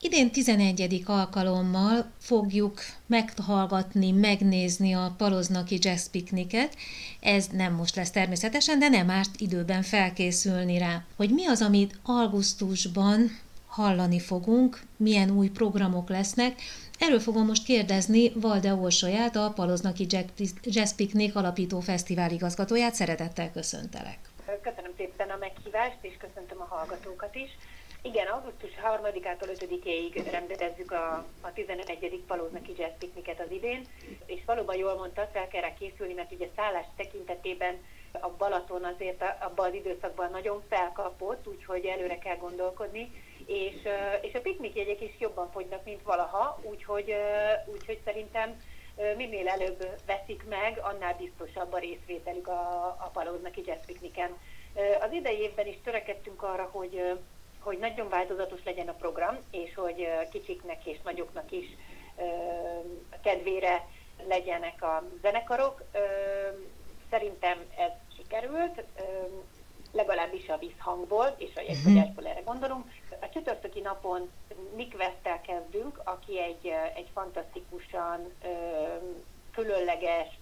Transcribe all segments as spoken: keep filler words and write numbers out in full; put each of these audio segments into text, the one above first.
Idén tizenegyedik alkalommal fogjuk meghallgatni, megnézni a Paloznaki Jazz Picnicet. Ez nem most lesz természetesen, de nem árt időben felkészülni rá. Hogy mi az, amit augusztusban hallani fogunk, milyen új programok lesznek, erről fogom most kérdezni Valde Orsolyát, a Paloznaki Jazz Picnic alapító fesztivál igazgatóját. Szeretettel köszöntelek. Köszönöm szépen a meghívást, és köszöntöm a hallgatókat is. Igen, augusztus harmadikától ötödikéig rendezzük a, a tizenegyedik Paloznaki Jazz Picnicet az idén, és valóban jól mondta, fel kell rá készülni, mert ugye szállás tekintetében a Balaton azért abban az időszakban nagyon felkapott, úgyhogy előre kell gondolkodni, és, és a piknikjegyek is jobban fogynak, mint valaha, úgyhogy, úgyhogy szerintem minél előbb veszik meg, annál biztosabb a részvételük a, a Paloznaki Jazz Picnicen. Az idei évben is törekedtünk arra, hogy hogy nagyon változatos legyen a program, és hogy kicsiknek és nagyoknak is ö, kedvére legyenek a zenekarok. Ö, szerintem ez sikerült, ö, legalábbis a visszhangból, és a jegyfogyásból erre gondolunk. A csütörtöki napon Nik Westtel kezdünk, aki egy, egy fantasztikusan ö, különleges,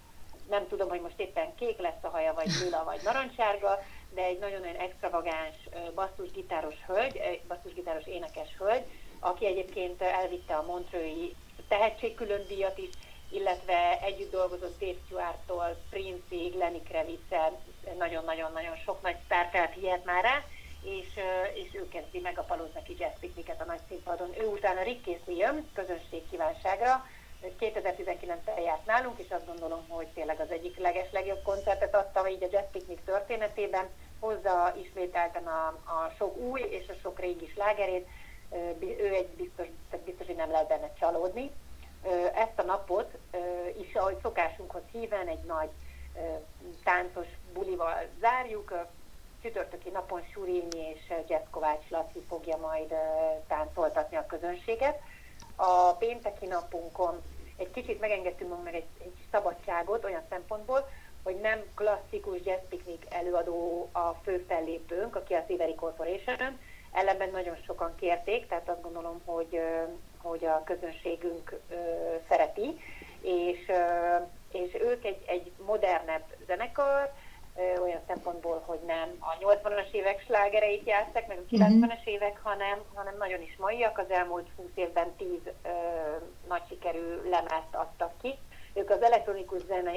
nem tudom, hogy most éppen kék lesz a haja, vagy lila, vagy narancssárga, de egy nagyon-nagyon extravagáns basszusgitáros hölgy, basszusgitáros énekes hölgy, aki egyébként elvitte a montreux-i tehetségkülöndíjat is, illetve együtt dolgozott Dave Stewarttól Prince-ig, Lennikre vissza, nagyon-nagyon-nagyon sok nagy sztártát hihet már rá, és, és ő kezdi meg a Paloznaki Jazz Picnicet a nagy színpadon. Ő utána Rick jön, közönség kívánságra, kétezer-tizenkilencben járt nálunk, és azt gondolom, hogy tényleg az egyik legeslegjobb koncertet adta így a Jazz Picnic történetében. Hozza ismételten a, a sok új és a sok régi slágerét, ő egy biztos, biztos, hogy nem lehet benne csalódni. Ezt a napot is, ahogy szokásunkhoz híven, egy nagy táncos bulival zárjuk. Csütörtöki napon Surényi és Jazz Kovács Laci fogja majd táncoltatni a közönséget. A pénteki napunkon egy kicsit megengedtünk meg egy, egy szabadságot olyan szempontból, hogy nem klasszikus jazz picnic előadó a fő fellépőnk, aki a Thievery Corporation, ellenben nagyon sokan kérték, tehát azt gondolom, hogy, hogy a közönségünk szereti, és, és ők egy, egy modernebb zenekar, olyan szempontból, hogy nem a nyolcvanas évek slágereit játszák, meg a kilencvenes évek, hanem, hanem nagyon is maiak. Az elmúlt húsz évben tíz ö, nagy sikerű lemezt adtak ki. Ők az elektronikus zene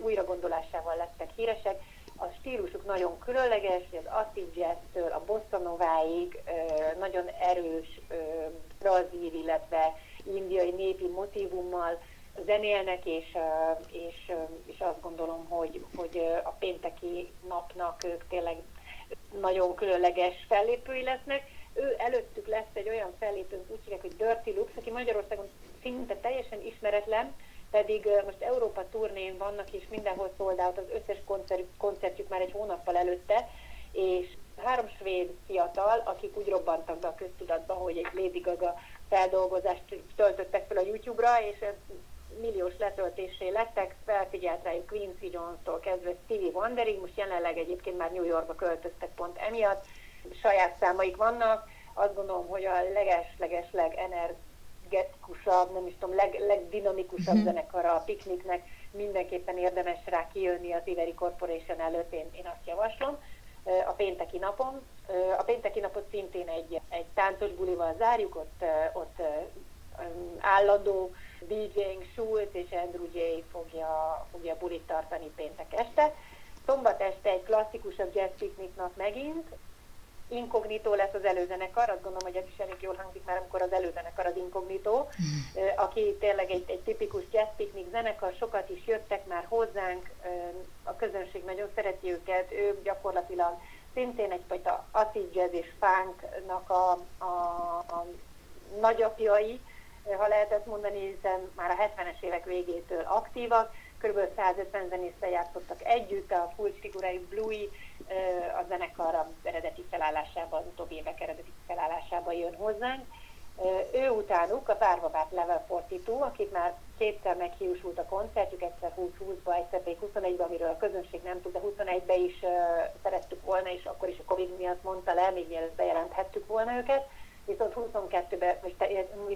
újragondolásával lettek híresek. A stílusuk nagyon különleges, az acid jazz-től a bosszanováig nagyon erős ö, brazil, illetve indiai népi motívummal zenélnek, és, és, és azt gondolom, hogy, hogy a pénteki napnak ők tényleg nagyon különleges fellépői lesznek. Ő előttük lesz egy olyan fellépőnk, úgy hívják, hogy Dirty Loops, aki Magyarországon szinte teljesen ismeretlen, pedig most Európa turnén vannak, és mindenhol sold out, az összes koncert, koncertjük már egy hónappal előtte, és három svéd fiatal, akik úgy robbantak be a köztudatba, hogy egy Lady Gaga feldolgozást töltöttek fel a YouTube-ra, és milliós letöltésé lettek, felfigyelt rájuk Quincy Jones-tól kezdve Stevie Wonderig, most jelenleg egyébként már New Yorkba költöztek pont emiatt, saját számaik vannak, azt gondolom, hogy a leges-leges legenergetikusabb, nem is tudom, leg, legdinamikusabb mm-hmm. zenekara a pikniknek, mindenképpen érdemes rá kijönni az Thievery Corporation előtt, én, én azt javaslom. A pénteki napon, a pénteki napot szintén egy, egy táncos bulival zárjuk, ott, ott állandó dé jénk Schultz és Andrew Jay fogja, fogja bulit tartani péntek este. Szombat este egy klasszikusabb jazz picnic nap megint. Incognito lesz az előzenekar, azt gondolom, hogy ez is elég jól hangzik már, amikor az előzenekar az Incognito, aki tényleg egy, egy tipikus jazz picnic zenekar, sokat is jöttek már hozzánk, a közönség nagyon szereti őket, ők gyakorlatilag szintén egyfajta acid jazz és funknak a, a, a nagyapjai, ha lehet ezt mondani, hiszen már a hetvenes évek végétől aktívak, kb. százötven zenésszel játszottak együtt, a Full Figurai Bluey a zenekar eredeti felállásában, utóbbi évek eredeti felállásában jön hozzánk. Ő utánuk a várva Level negyvenkettő, akik már kétszer meghiúsult a koncertjük, egyszer húsz-húszba, egyszer még huszonegyben, amiről a közönség nem tud, de huszonegyben is szerettük volna, és akkor is a Covid miatt mondta le, még mielőtt bejelenthettük volna őket. viszont huszonkettőben,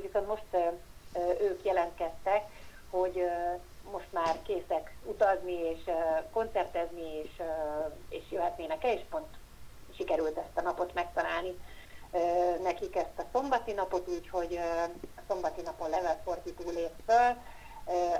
viszont most ők jelentkeztek, hogy most már készek utazni és koncertezni, és, és jöhetnének el, és pont sikerült ezt a napot megtalálni nekik, ezt a szombati napot, úgyhogy a szombati napon Level negyvenkettő lép föl,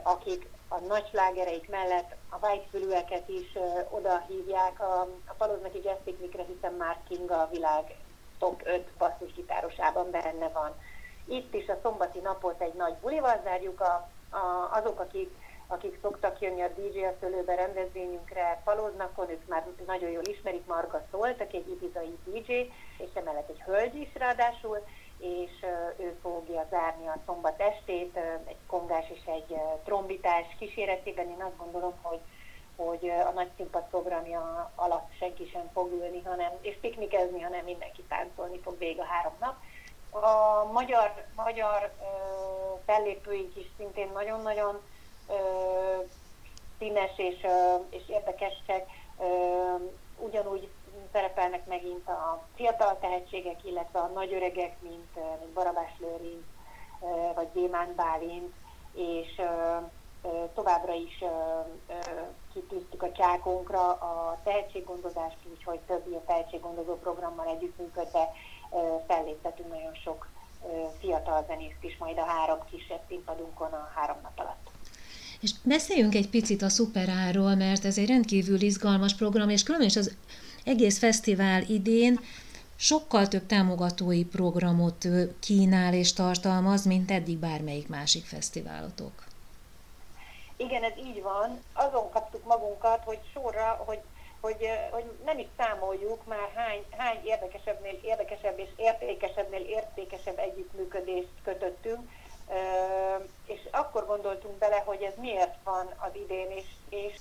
akik a nagy slágereik mellett a vágyfülűeket is oda hívják a, a Paloznaki Jazz Picnicre, hiszen Mark King a világ top öt basszusgitárosában benne van. Itt is a szombati napot egy nagy bulival zárjuk, a, a, azok, akik, akik szoktak jönni a dé jé-szőlőbe rendezvényünkre Paloznakon, ők már nagyon jól ismerik, Marga Szolt, aki egy ibizai dé jé, és emellett egy hölgy is ráadásul, és ő fogja zárni a szombat estét, egy kongás és egy trombitás kíséretében. Én azt gondolom, hogy, hogy a nagy színpad programja alatt senki sem fog ülni, hanem, és piknikezni, hanem mindenki táncolni fog végig a három nap. A magyar, magyar fellépőink is szintén nagyon-nagyon színes és, és érdekesek, ugyanúgy szerepelnek megint a fiatal tehetségek, illetve a nagy öregek, mint, mint Barabás Lőrinc, vagy Gellén Bálint, és továbbra is kitűztük a csákunkra a tehetséggondozást, úgyhogy több ilyen tehetséggondozó programmal együttműködve felléptetünk nagyon sok fiatal zenészt is majd a három kisebb színpadunkon a három nap alatt. És beszéljünk egy picit a Szuperárról, mert ez egy rendkívül izgalmas program, és különösen az egész fesztivál idén sokkal több támogatói programot kínál és tartalmaz, mint eddig bármelyik másik fesztiválotok. Igen, ez így van. Azon kaptuk magunkat, hogy sorra, hogy, hogy, hogy nem is számoljuk már hány, hány érdekesebbnél érdekesebb és értékesebbnél értékesebb együttműködést kötöttünk, és akkor gondoltunk bele, hogy ez miért van az idén is, és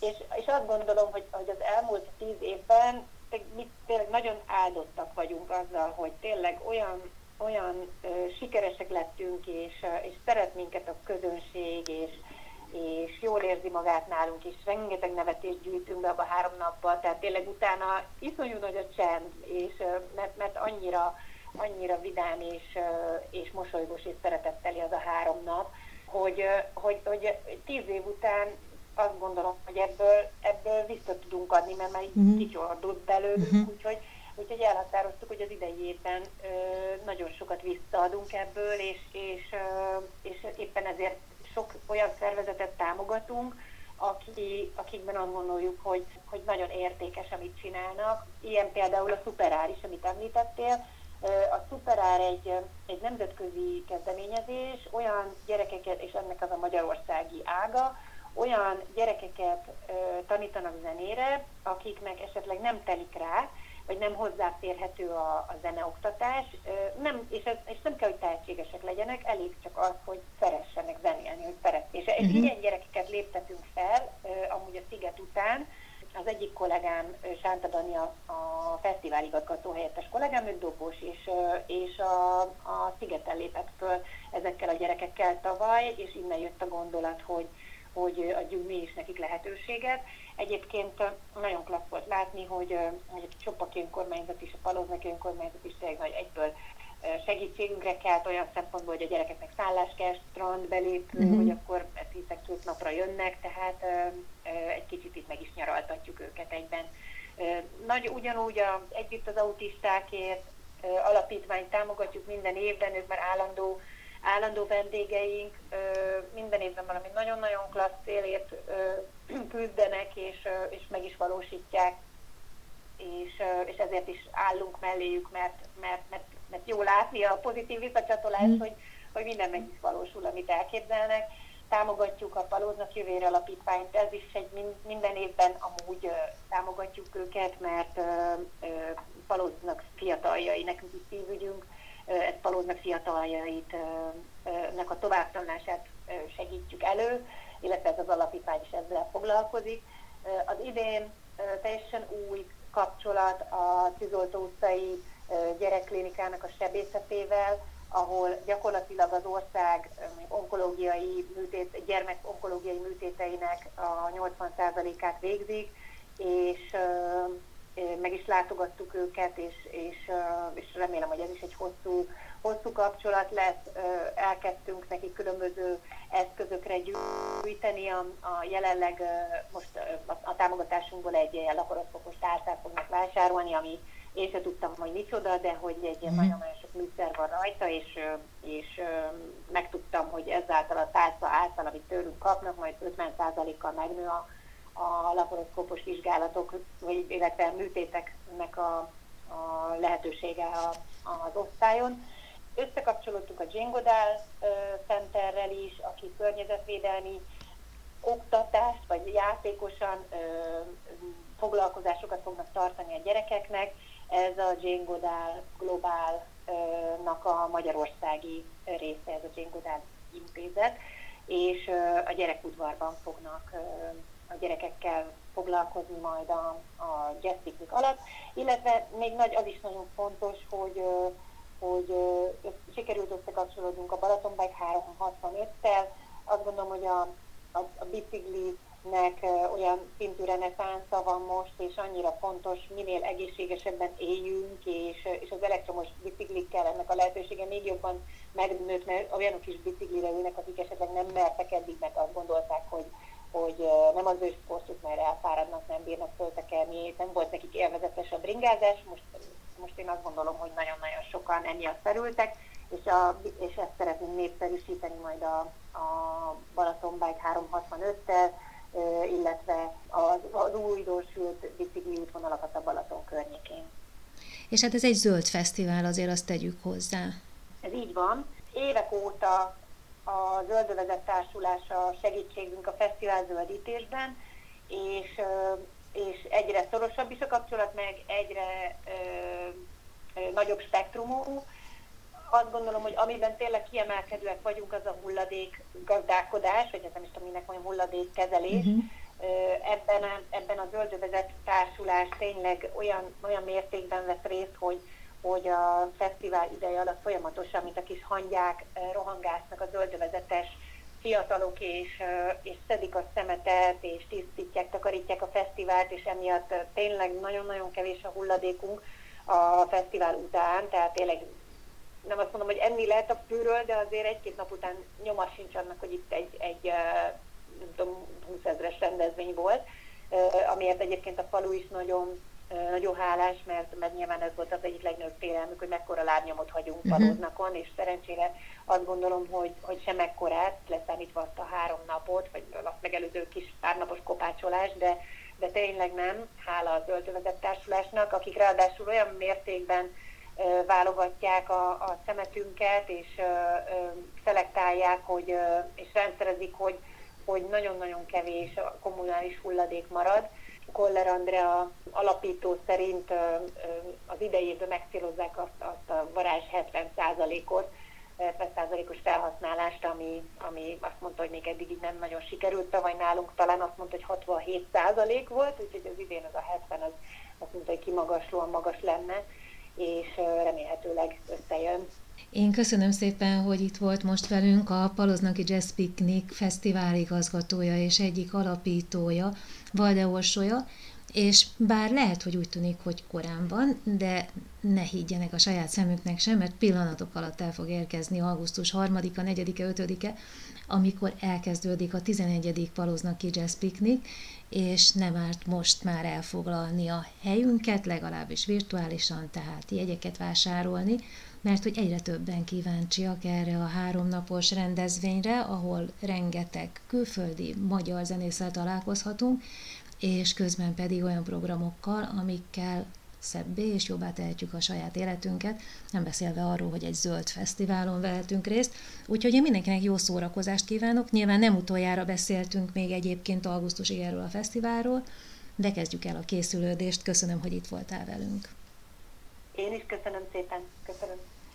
És, és azt gondolom, hogy, hogy az elmúlt tíz évben mi tényleg nagyon áldottak vagyunk azzal, hogy tényleg olyan, olyan ö, sikeresek lettünk, és, és szeret minket a közönség, és, és jól érzi magát nálunk, és rengeteg nevetést gyűjtünk be abba három napba, tehát tényleg utána iszonyú nagy a csend, és, mert, mert annyira, annyira vidám és, és mosolygós és szeretetteli az a három nap, hogy, hogy, hogy tíz év után azt gondolom, hogy ebből, ebből vissza tudunk adni, mert már így uh-huh. kicsordult belőlünk, uh-huh. úgyhogy, úgyhogy elhatároztuk, hogy az idei évben ö, nagyon sokat visszaadunk ebből, és, és, ö, és éppen ezért sok olyan szervezetet támogatunk, aki, akikben azt gondoljuk, hogy, hogy nagyon értékes, amit csinálnak. Ilyen például a Szuperár is, amit említettél. A Szuperár egy, egy nemzetközi kezdeményezés, olyan gyerekeket, és ennek az a magyarországi ága, olyan gyerekeket ö, tanítanak zenére, akiknek esetleg nem telik rá, vagy nem hozzáférhető a, a zeneoktatás, ö, nem, és, ez, és nem kell, hogy tehetségesek legyenek, elég csak az, hogy szeressenek zenélni, hogy szeretnése. Uh-huh. És ilyen gyerekeket léptetünk fel, ö, amúgy a Sziget után. Az egyik kollégám, Sánta Dani, a, a fesztiváligazgató helyettes kollégám, ő dobos, és, ö, és a, a Szigeten lépett föl ezekkel a gyerekekkel tavaly, és innen jött a gondolat, hogy hogy adjunk mi is nekik lehetőséget. Egyébként nagyon klassz volt látni, hogy, hogy a Csopaki önkormányzat is, a Paloznaki önkormányzat is tényleg nagy egyből segítségünkre kelt olyan szempontból, hogy a gyerekeknek szállás kell, strand belépő, mm-hmm. hogy akkor hiszen két napra jönnek, tehát egy kicsit itt meg is nyaraltatjuk őket egyben. Nagy ugyanúgy a, együtt az Autistákért Alapítvány támogatjuk minden évben, ők már állandó állandó vendégeink, minden évben valami nagyon-nagyon klassz célért küzdenek, és, és meg is valósítják, és, és ezért is állunk melléjük, mert, mert, mert, mert jó látni a pozitív visszacsatolás, mm. hogy, hogy minden meg is valósul, amit elképzelnek. Támogatjuk a Palóznak Jövője Alapítványt, ez is egy minden évben amúgy támogatjuk őket, mert Palóznak fiataljai, nekünk is szívügyünk, ez Palóznak fiataljaitnak a továbbtanulását segítjük elő, illetve ez az alapítvány is ezzel foglalkozik. Az idén teljesen új kapcsolat a Tűzoltó utcai Gyerekklinikának a sebészetével, ahol gyakorlatilag az ország onkológiai műtét, gyermek onkológiai műtéteinek a nyolcvan százalékát végzik, és meg is látogattuk őket, és, és, és remélem, hogy ez is egy hosszú, hosszú kapcsolat lesz. Elkezdtünk nekik különböző eszközökre gyűjteni, a, a jelenleg most a támogatásunkból egy ilyen laparoszkopos tálcát fognak vásárolni, ami én sem tudtam, hogy micsoda, de hogy egy ilyen nagyon-nagyon sok műszer van rajta, és, és megtudtam, hogy ezáltal a tálca által, amit tőlünk kapnak, majd ötven százalékkal megnő a a laparoszkópos vizsgálatok, vagy illetve műtéteknek a, a lehetősége a, az osztályon. Összekapcsolódtuk a Jane Goodall Centerrel is, aki környezetvédelmi oktatást, vagy játékosan ö, foglalkozásokat fognak tartani a gyerekeknek. Ez a Jane Goodall Globálnak a magyarországi része, ez a Jane Goodall intézet, és ö, a gyerekudvarban fognak ö, a gyerekekkel foglalkozni majd a, a jazz picnic alatt, illetve még nagy, az is nagyon fontos, hogy, hogy sikerült összekapcsolódnunk a Balaton Bike háromszázhatvanöttel. Azt gondolom, hogy a, a, a biciklinek olyan szintű reneszánsza van most, és annyira fontos, minél egészségesebben éljünk, és, és az elektromos biciklikkel ennek a lehetősége még jobban megnőtt, mert olyanok is biciklire ülnek, akik esetleg nem mertek eddig, mert azt gondolták, hogy hogy nem az ő sportjuk, mert elfáradnak, nem bírnak föltekerni, nem volt nekik élvezetes a bringázás. Most, most én azt gondolom, hogy nagyon-nagyon sokan emiatt felültek, és, a, és ezt szeretnénk népszerűsíteni majd a, a Balaton Bike háromszázhatvanöttel, illetve az, az újdonsült bicikli útvonalakat a Balaton környékén. És hát ez egy zöld fesztivál, azért azt tegyük hozzá. Ez így van. Évek óta a Zöldövezet Társulás a segítségünk a fesztivál zöldítésben, és, és egyre szorosabb is a kapcsolat, meg egyre ö, ö, nagyobb spektrumú. Azt gondolom, hogy amiben tényleg kiemelkedőek vagyunk, az a hulladék gazdálkodás, vagy nem is tudom, minek mondjam, hulladékkezelés. Uh-huh. Ebben a, ebben a Zöldövezet Társulás tényleg olyan, olyan mértékben vesz részt, hogy hogy a fesztivál ideje alatt folyamatosan, mint a kis hangyák, rohangásznak a zöldövezetes fiatalok, és, és szedik a szemetet, és tisztítják, takarítják a fesztivált, és emiatt tényleg nagyon-nagyon kevés a hulladékunk a fesztivál után, tehát tényleg nem azt mondom, hogy enni lehet a fűről, de azért egy-két nap után nyoma sincs annak, hogy itt egy, egy nem tudom, húszezres rendezvény volt, amiért egyébként a falu is nagyon Nagyon hálás, mert, mert nyilván ez volt az egyik legnagyobb félelmük, hogy mekkora lábnyomot hagyunk Palóznakon, és szerencsére azt gondolom, hogy, hogy sem mekkorát, leszámítva azt a három napot, vagy azt megelőző kis párnapos kopácsolás, de, de tényleg nem, hála a Zöldövezet Társulásnak, akik ráadásul olyan mértékben ö, válogatják a, a szemetünket, és ö, ö, szelektálják, hogy, ö, és rendszerezik, hogy, hogy nagyon-nagyon kevés kommunális hulladék marad. Koller Andrea alapító szerint az idejében megcélozzák azt, azt a varázs hetven százalékot, hetven százalékos felhasználást, ami, ami azt mondta, hogy még eddig így nem nagyon sikerült, tavaly nálunk talán azt mondta, hogy hatvanhét százalék volt, úgyhogy az idén az a hetven, az azt mondta, hogy kimagaslóan magas lenne, és remélhetőleg összejön. Én köszönöm szépen, hogy itt volt most velünk a Paloznaki Jazz Picnic fesztivál igazgatója és egyik alapítója, Valde Orsolya, és bár lehet, hogy úgy tűnik, hogy korán van, de ne higgyenek a saját szemüknek sem, mert pillanatok alatt el fog érkezni augusztus harmadika, negyedike, ötödike, amikor elkezdődik a tizenegyedik Paloznaki Jazz Picnic, és nem árt most már elfoglalni a helyünket, legalábbis virtuálisan, tehát jegyeket vásárolni, mert hogy egyre többen kíváncsiak erre a háromnapos rendezvényre, ahol rengeteg külföldi magyar zenésszel találkozhatunk, és közben pedig olyan programokkal, amikkel szebbé és jobbá tehetjük a saját életünket, nem beszélve arról, hogy egy zöld fesztiválon vehetünk részt. Úgyhogy én mindenkinek jó szórakozást kívánok. Nyilván nem utoljára beszéltünk még egyébként augusztusig erről a fesztiválról, de kezdjük el a készülődést. Köszönöm, hogy itt voltál velünk. Én is köszönöm szépen. Köszönöm.